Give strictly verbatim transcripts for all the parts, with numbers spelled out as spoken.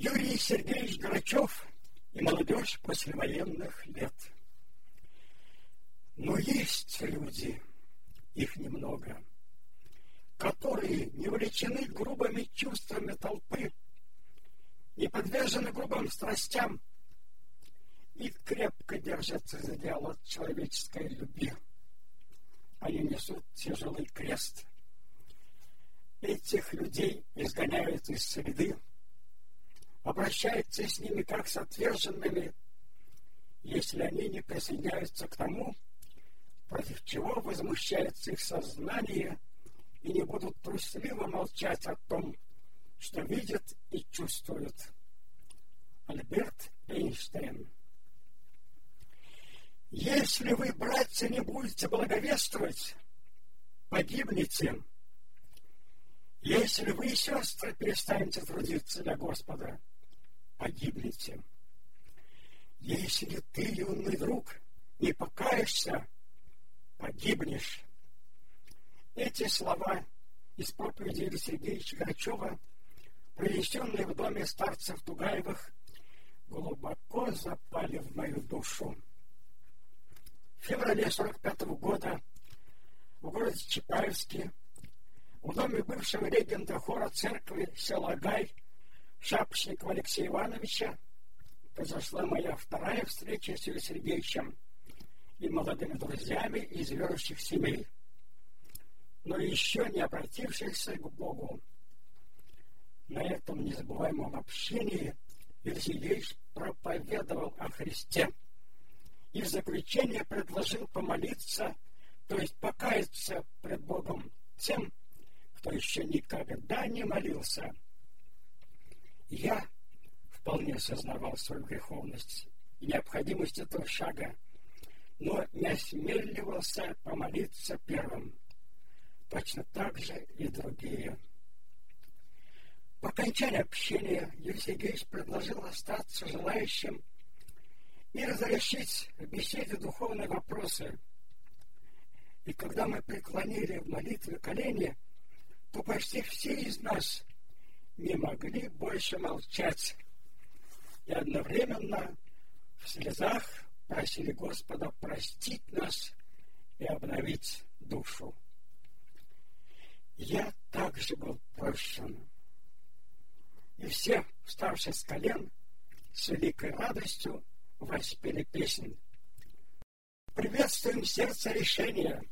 Юрий Сергеевич Грачев и молодежь послевоенных лет. Но есть люди, их немного, которые не влечены грубыми чувствами толпы, не подвержены грубым страстям и крепко держатся за идеал человеческой любви. Они несут тяжелый крест. Этих людей изгоняют из среды, обращаются с ними как с отверженными, если они не присоединяются к тому, против чего возмущается их сознание, и не будут трусливо молчать о том, что видят и чувствуют. Альберт Эйнштейн. Если вы, братья, не будете благовествовать, погибнете. Если вы, сестры, перестанете трудиться для Господа, погибнете. Если ты, юный друг, не покаешься, погибнешь. Эти слова из проповеди Юрия Сергеевича Грачева, произнесенные в доме старцев Тугаевых, глубоко запали в мою душу. В феврале сорок пятого года в городе Чапаевске, в доме бывшего регента хора церкви Селогай Шапочникова Алексея Ивановича, произошла моя вторая встреча с Юрием Сергеевичем и молодыми друзьями из верующих семей, но еще не обратившихся к Богу. На этом незабываемом общении Юрий Сергеевич проповедовал о Христе и в заключение предложил помолиться, то есть покаяться пред Богом тем, кто еще никогда не молился. Я вполне сознавал свою греховность и необходимость этого шага, но не осмеливался помолиться первым. Точно так же и другие. По окончании общения Юрий Сергеевич предложил остаться желающим и разрешить в беседе духовные вопросы. И когда мы преклонили в молитве колени, то почти все из нас не могли больше молчать и одновременно в слезах просили Господа простить нас и обновить душу. Я также был прощен. И все, вставшие с колен, с великой радостью воспели песнь. Приветствуем сердце решения,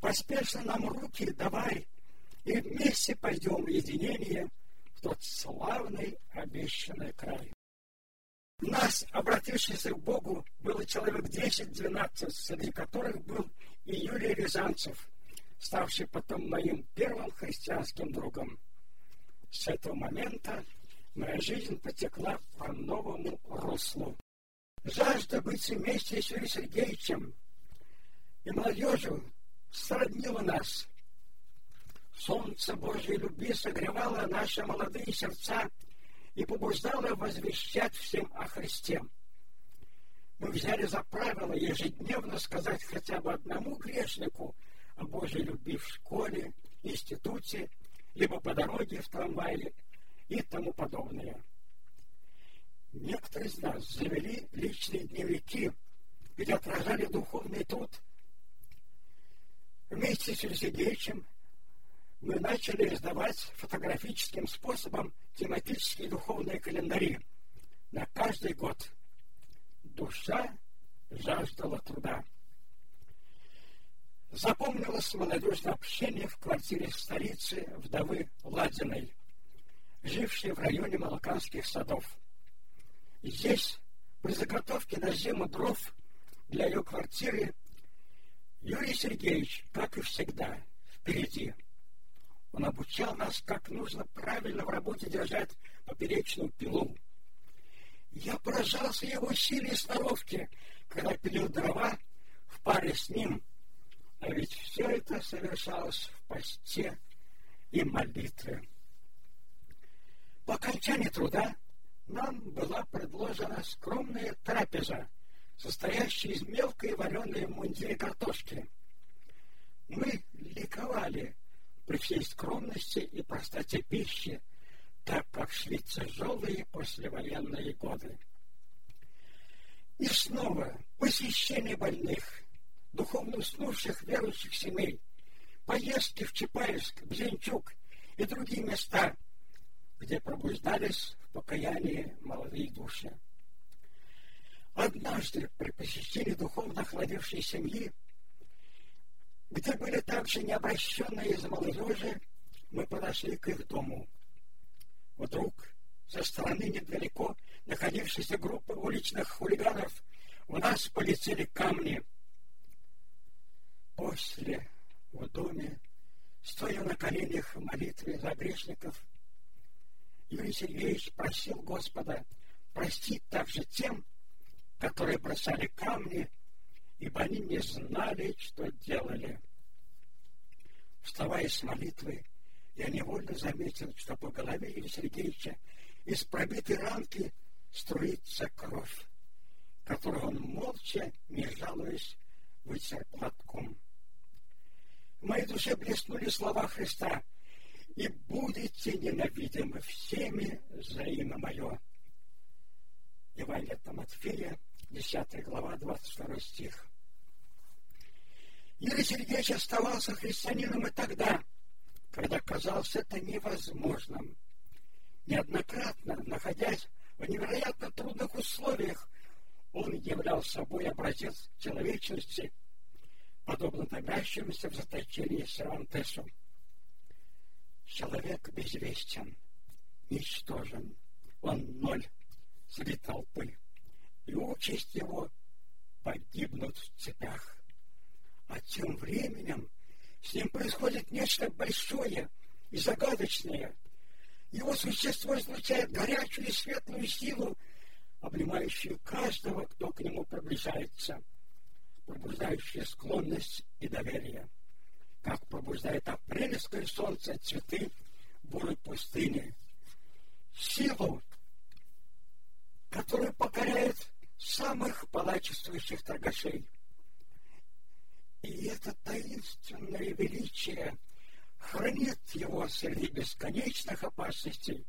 поспешно нам руки давай, и вместе пойдем в единение в тот славный обещанный край. У нас, обратившихся к Богу, было человек десять-двенадцать, среди которых был и Юрий Рязанцев, ставший потом моим первым христианским другом. С этого момента моя жизнь потекла по новому руслу. Жажда быть вместе с Юрием Сергеевичем и молодежью сроднила нас. Солнце Божьей любви согревало наши молодые сердца и побуждало возвещать всем о Христе. Мы взяли за правило ежедневно сказать хотя бы одному грешнику о Божьей любви в школе, институте, либо по дороге в трамвае и тому подобное. Некоторые из нас завели личные дневники, где отражали духовный труд. Вместе с Юрием Сергеевичем мы начали издавать фотографическим способом тематические духовные календари на каждый год. Душа жаждала труда. Запомнилось молодежное общение в квартире столицы вдовы Ладиной, жившей в районе Малоканских садов. Здесь, при заготовке на зиму дров для ее квартиры, Юрий Сергеевич, как и всегда, впереди. Он обучал нас, как нужно правильно в работе держать поперечную пилу. Я поражался его силе и сноровке, когда пилил дрова в паре с ним, а ведь все это совершалось в посте и молитве. По окончании труда нам была предложена скромная трапеза, состоящая из мелкой вареной в мундире картошки. Мы ликовали при всей скромности и простоте пищи, Да пошли тяжелые послевоенные годы. И снова посещение больных, духовно уснувших верующих семей, поездки в Чапаевск, Бзенчук и другие места, где пробуждались в покаянии молодые души. Однажды при посещении духовно охладевшей семьи, где были также необращенные из молодежи, мы подошли к их дому. Вдруг со стороны недалеко находившейся группы уличных хулиганов у нас полетели камни. После в доме, стоя на коленях в молитве за грешников, Юрий Сергеевич просил Господа простить также тем, которые бросали камни, ибо они не знали, что делали. Вставая с молитвы, я невольно заметил, что по голове Илья Сергеевича из пробитой ранки струится кровь, которую он молча, не жалуясь, вытер платком. В моей душе блеснули слова Христа: «И будете ненавидимы всеми за имя Мое». Евангелие от Матфея, десятая глава, двадцать второй стих. Юрий Сергеевич оставался христианином и тогда, когда казалось это невозможным. Неоднократно, находясь в невероятно трудных условиях, он являл собой образец человечности, подобно томящемуся в заточении Сервантесу. Человек безвестен, ничтожен, он ноль среди толпы, и участь его погибнут в цепях. А тем временем с ним происходит нечто большое и загадочное. Его существо излучает горячую и светлую силу, обнимающую каждого, кто к нему приближается, пробуждающую склонность и доверие, как пробуждает апрельское солнце цветы бурой пустыни. Силу, которая покоряет самых палачествующих торгашей. И это таинственное величие хранит его среди бесконечных опасностей,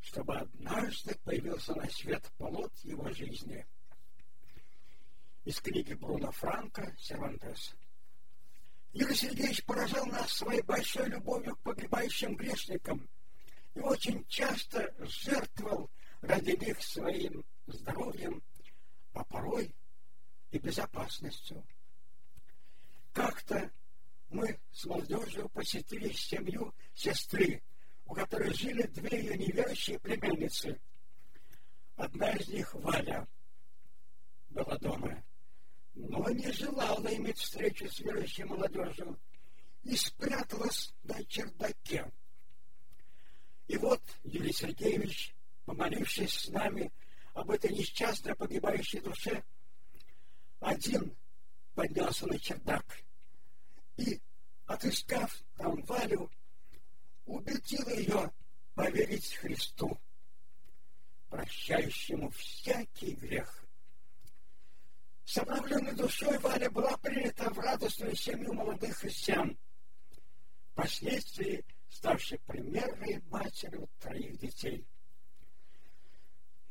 чтобы однажды появился на свет плод его жизни. Из книги Бруно Франка «Сервантес». Юрий Сергеевич поражал нас своей большой любовью к погибающим грешникам и очень часто жертвовал ради них своим здоровьем, а порой и безопасностью. Как-то мы с молодежью посетили семью сестры, у которой жили две ее неверующие племянницы. Одна из них, Валя, была дома, но не желала иметь встречу с верующей молодежью и спряталась на чердаке. И вот Юрий Сергеевич, помолившись с нами об этой несчастной погибающей душе, один поднялся на чердак и, отыскав там Валю, убедил ее поверить Христу, прощающему всякий грех. С обновленной душой Валя была принята в радостную семью молодых христиан, впоследствии ставшей примерной матерью троих детей.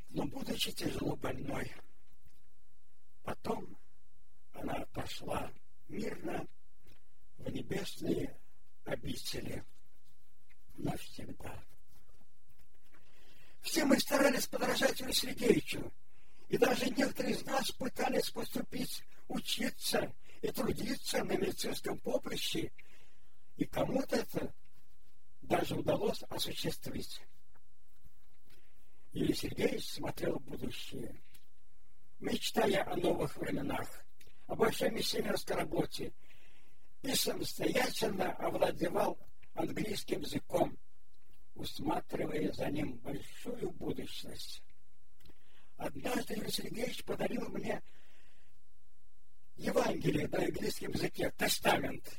Но, будучи тяжело больной, потом она отошла мирно в небесные обители навсегда. Все мы старались подражать Юрию Сергеевичу, и даже некоторые из нас пытались поступить, учиться и трудиться на медицинском поприще, и кому-то это даже удалось осуществить. Юрий Сергеевич смотрел в будущее, мечтая о новых временах, о большой миссионерской работе, и самостоятельно овладевал английским языком, усматривая за ним большую будущность. Однажды Юрий Сергеевич подарил мне Евангелие на английском языке, Тестамент.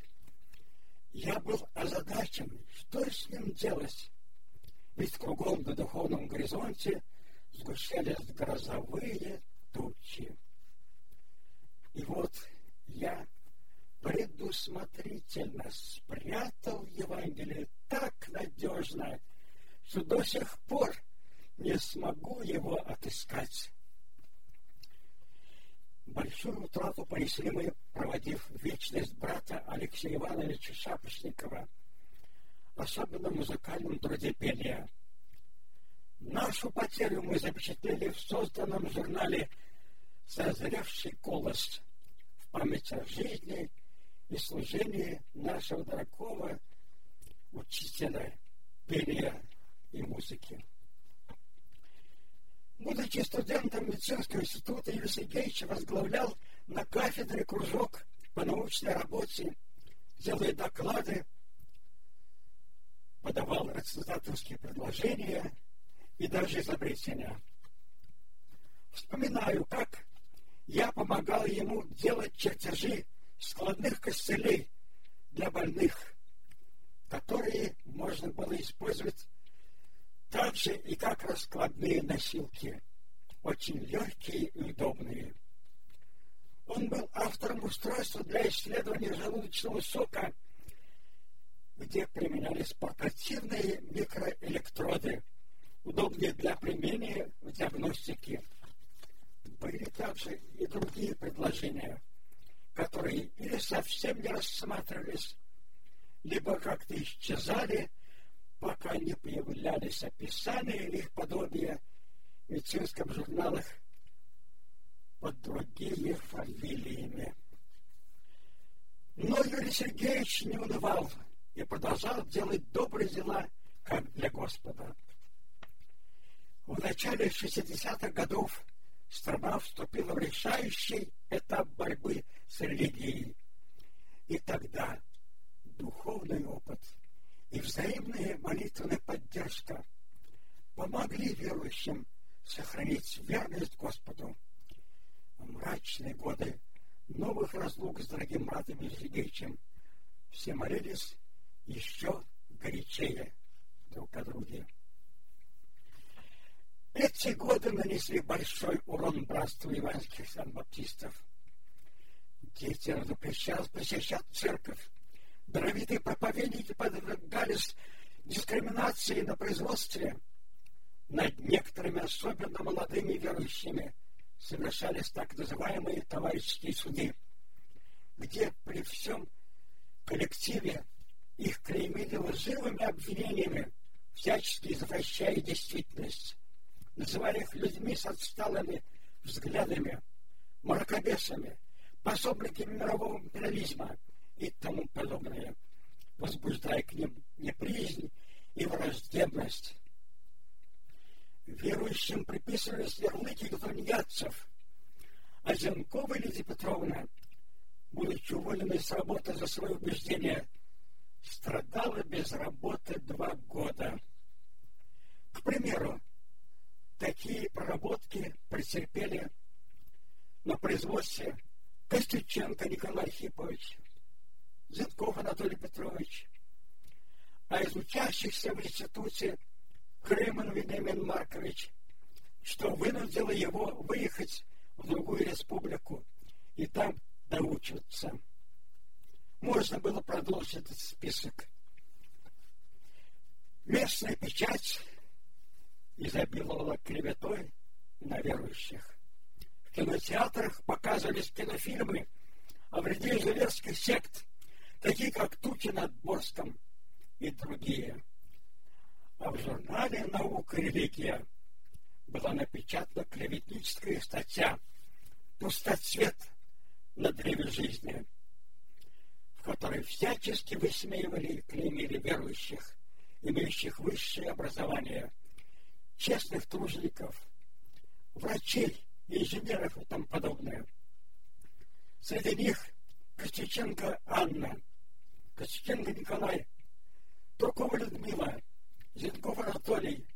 Я был озадачен, что с ним делать, ведь кругом на духовном горизонте сгущались грозовые тучи. И вот я предусмотрительно спрятал Евангелие так надежно, что до сих пор не смогу его отыскать. Большую утрату понесли мы, проводив вечность брата Алексея Ивановича Шапошникова, особенно в музыкальном труде пения. Нашу потерю мы запечатлели в созданном журнале «Созревший колос» в память о жизни и служении нашего дорогого учителя пения и музыки. Будучи студентом медицинского института, Юрий Сергеевич возглавлял на кафедре кружок по научной работе, делая доклады, подавал рецензаторские предложения и даже изобретения. Вспоминаю, как я помогал ему делать чертежи складных костылей для больных, которые можно было использовать также и как раскладные носилки, очень легкие и удобные. Он был автором устройства для исследования желудочного сока, где применялись портативные микроэлектроды, удобные для применения в диагностике. Были также и другие предложения, которые или совсем не рассматривались, либо как-то исчезали, пока не появлялись описания или их подобия в медицинских журналах под другими фамилиями. Но Юрий Сергеевич не унывал и продолжал делать добрые дела, как для Господа. В начале шестидесятых годов страна вступила в решающий этап борьбы с религией. И тогда духовный опыт и взаимная молитвенная поддержка помогли верующим сохранить верность Господу. В мрачные годы новых разлук с дорогим братом и Сергеевичем все молились еще горячее друг о друге. Эти годы нанесли большой урон братству иванских сан-баптистов. Дети разупрещалось посещать церковь. Даровитые проповедники подвергались дискриминации на производстве. Над некоторыми, особенно молодыми верующими, совершались так называемые товарищеские суды, где при всем коллективе их клеймили лживыми обвинениями, всячески извращая действительность. Называли их людьми с отсталыми взглядами, мракобесами, пособниками мирового империализма и тому подобное, возбуждая к ним неприязнь и враждебность. Верующим приписывались ярлыки тунеядцев, а Зенкова Лидия Петровна, будучи уволенной с работы за свои убеждения, страдала без работы два года. К примеру, такие проработки претерпели на производстве Костиченко Николай Хипович, Зенков Анатолий Петрович, а из учащихся в институте Кремен Вениамин Маркович, что вынудило его выехать в другую республику и там доучиваться. Можно было продолжить этот список. Местная печать изобиловала клеветой на верующих. В кинотеатрах показывались кинофильмы о вреде изуверских сект, такие как «Тучи над Борском» и другие. А в журнале «Наука и религия» была напечатана клеветническая статья «Пустоцвет на древе жизни», в которой всячески высмеивали и клеймили верующих, имеющих высшее образование, честных тружеников, врачей, инженеров и тому подобное. Среди них Костиченко Анна, Костиченко Николай, Туркова Людмила, Зенков Анатолий,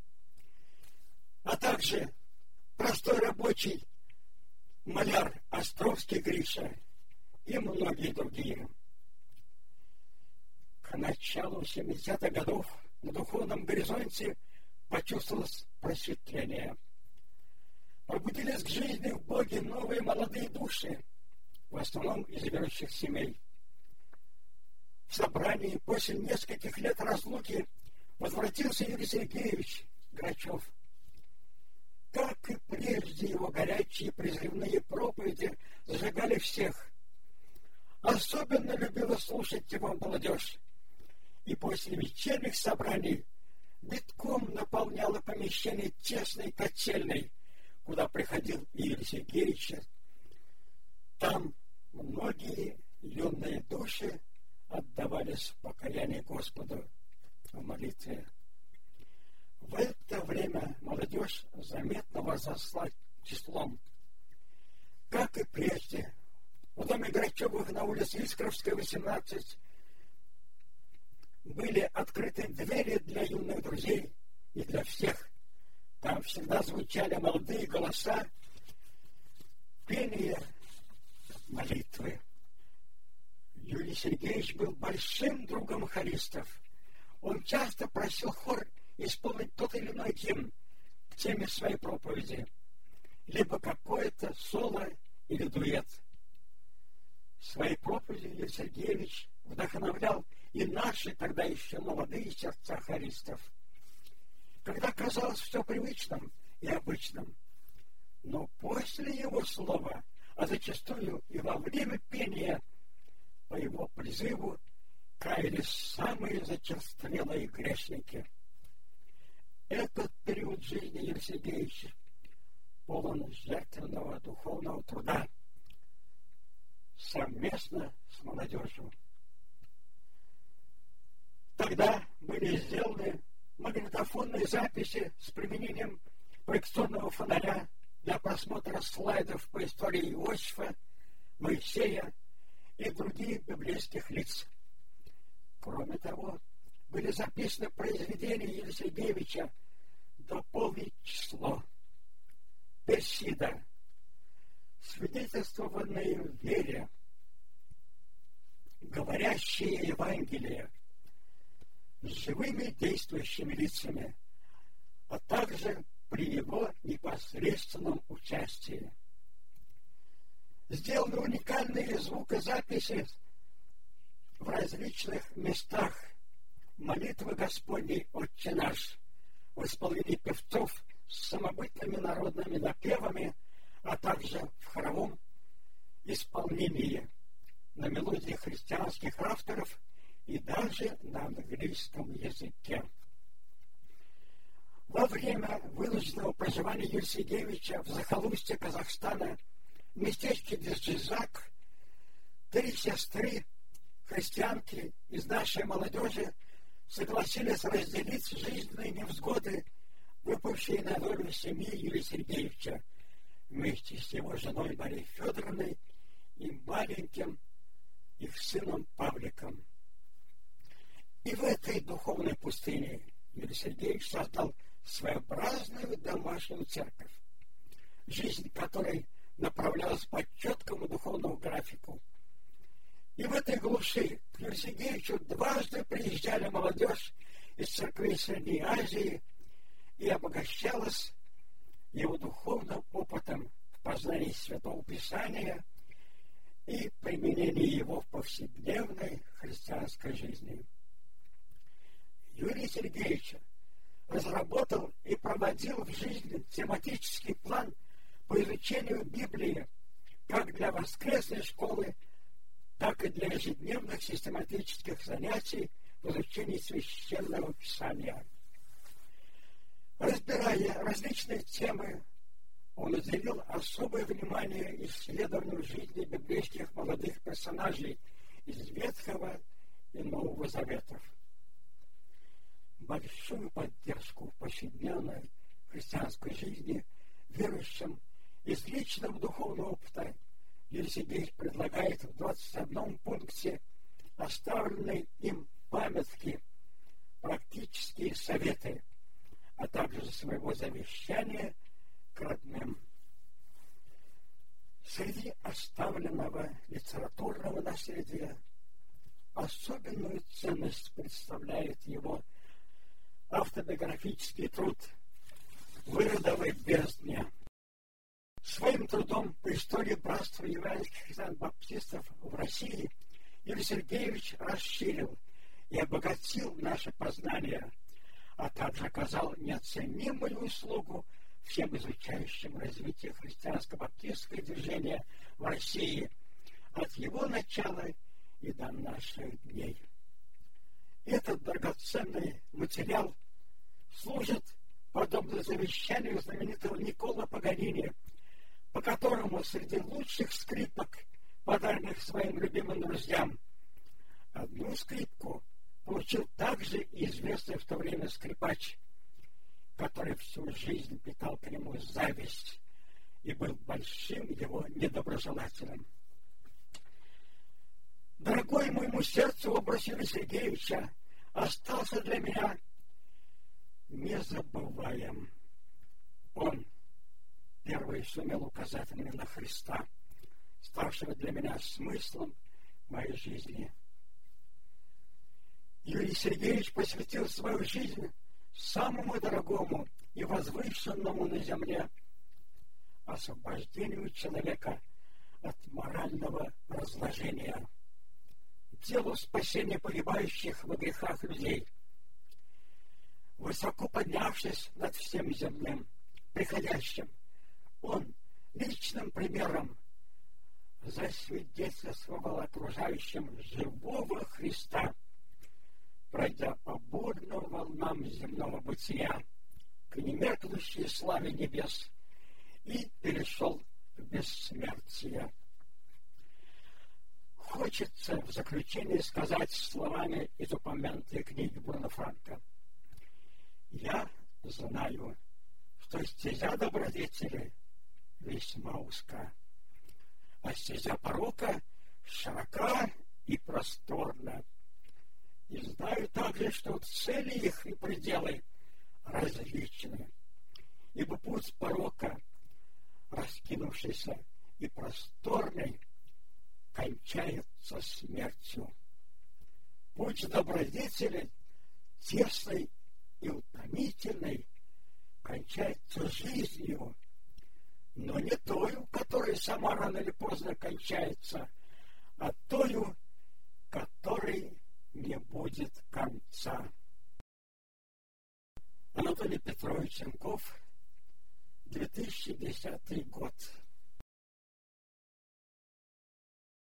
а также простой рабочий маляр Островский Гриша и многие другие. К началу семидесятых годов на духовном горизонте почувствовалось просветление. Пробудились к жизни в Боге новые молодые души, в основном из верующих семей. В собрании после нескольких лет разлуки возвратился Юрий Сергеевич Грачев. Как и прежде, его горячие призывные проповеди зажигали всех. Особенно любила слушать его молодежь. И после вечерних собраний битком наполняло помещение тесной котельной, куда приходил Игорь Сергеевич. Там многие юные души отдавались покаянию Господу в молитве. В это время молодежь заметно возросла числом. Как и прежде, в доме Грачевых на улице Искровской, восемнадцать, были открыты двери для юных друзей и для всех. Там всегда звучали молодые голоса, пение, молитвы. Юрий Сергеевич был большим другом хористов. Он часто просил хор исполнить тот или иной гимн к теме своей проповеди, либо какое-то соло или дуэт. В своей проповеди Юрий Сергеевич вдохновлял и наши тогда еще молодые сердца хористов. Когда казалось все привычным и обычным, но после его слова, а зачастую и во время пения, по его призыву каялись самые зачерствелые грешники. Этот период жизни Юрия Сергеевича полон жертвенного духовного труда совместно с молодежью. Тогда были сделаны магнитофонные записи с применением проекционного фонаря для просмотра слайдов по истории Иосифа, Моисея и других библейских лиц. Кроме того, были записаны произведения Юрия Сергеевича, дополнить число, Персида, свидетельствованные в вере, говорящие Евангелие, с живыми действующими лицами, а также при его непосредственном участии. Сделаны уникальные звукозаписи в различных местах молитвы Господней «Отче наш» в исполнении певцов с самобытными народными напевами, а также в хоровом исполнении на мелодии христианских авторов и даже на английском языке. Во время вынужденного проживания Юрия Сергеевича в захолустье Казахстана, в местечке Дзержизак, три сестры, христианки из нашей молодежи, согласились разделить жизненные невзгоды, выпавшие на долю семьи Юрия Сергеевича, вместе с его женой Марией Федоровной и маленьким их сыном Павликом. И в этой духовной пустыне Юрий Сергеевич создал своеобразную домашнюю церковь, жизнь которой направлялась по четкому духовному графику. И в этой глуши к Юрию Сергеевичу дважды приезжали молодежь из церквей Средней Азии и обогащалась его духовным опытом в познании Святого Писания и применении его в повседневной христианской жизни. Юрий Сергеевич разработал и проводил в жизни тематический план по изучению Библии как для воскресной школы, так и для ежедневных систематических занятий в изучении Священного Писания. Разбирая различные темы, он уделил особое внимание исследованию жизни библейских молодых персонажей из Ветхого и Нового Заветов. Большую поддержку в повседневной христианской жизни верующим из личного духовного опыта Юрий Сергеевич предлагает в двадцать одном пункте оставленной им памятки, практические советы, а также своего завещания к родным. Среди оставленного литературного наследия особенную ценность представляет его автобиографический труд «Выродовой бездне». Своим трудом по истории братства еврейских христиан-баптистов в России Юрий Сергеевич расширил и обогатил наше познание, а также оказал неоценимую услугу всем изучающим развитие христианско-баптистского движения в России от его начала и до наших дней. Этот драгоценный материал служит подобно завещанию знаменитого Никколо Паганини, по которому среди лучших скрипок, подаренных своим любимым друзьям, одну скрипку получил также известный в то время скрипач, который всю жизнь питал к нему зависть и был большим его недоброжелателем. Дорогой моему сердцу образ Юрия Сергеевича остался для меня незабываем. Он первый сумел указать мне на Христа, ставшего для меня смыслом моей жизни. Юрий Сергеевич посвятил свою жизнь самому дорогому и возвышенному на земле освобождению человека от морального разложения, делу спасения погибающих во грехах людей. Высоко поднявшись над всем земным, приходящим, он личным примером засвидетельствовал окружающим живого Христа, пройдя по бурным волнам земного бытия к немеркнущей славе небес и перешел в бессмертие. Хочется в заключении сказать словами из упомянутой книги Бруно Франка: «Я знаю, что стезя добродетели весьма узка, а стезя порока широка и просторна. И знаю также, что цели их и пределы различны, ибо путь порока, раскинувшийся и просторный, кончается смертью. Путь добродетели, тесный и утомительный, кончается жизнью, но не тою, которая сама рано или поздно кончается, а тою, которой не будет конца». Анатолий Петрович Зенков, две тысячи десятый год.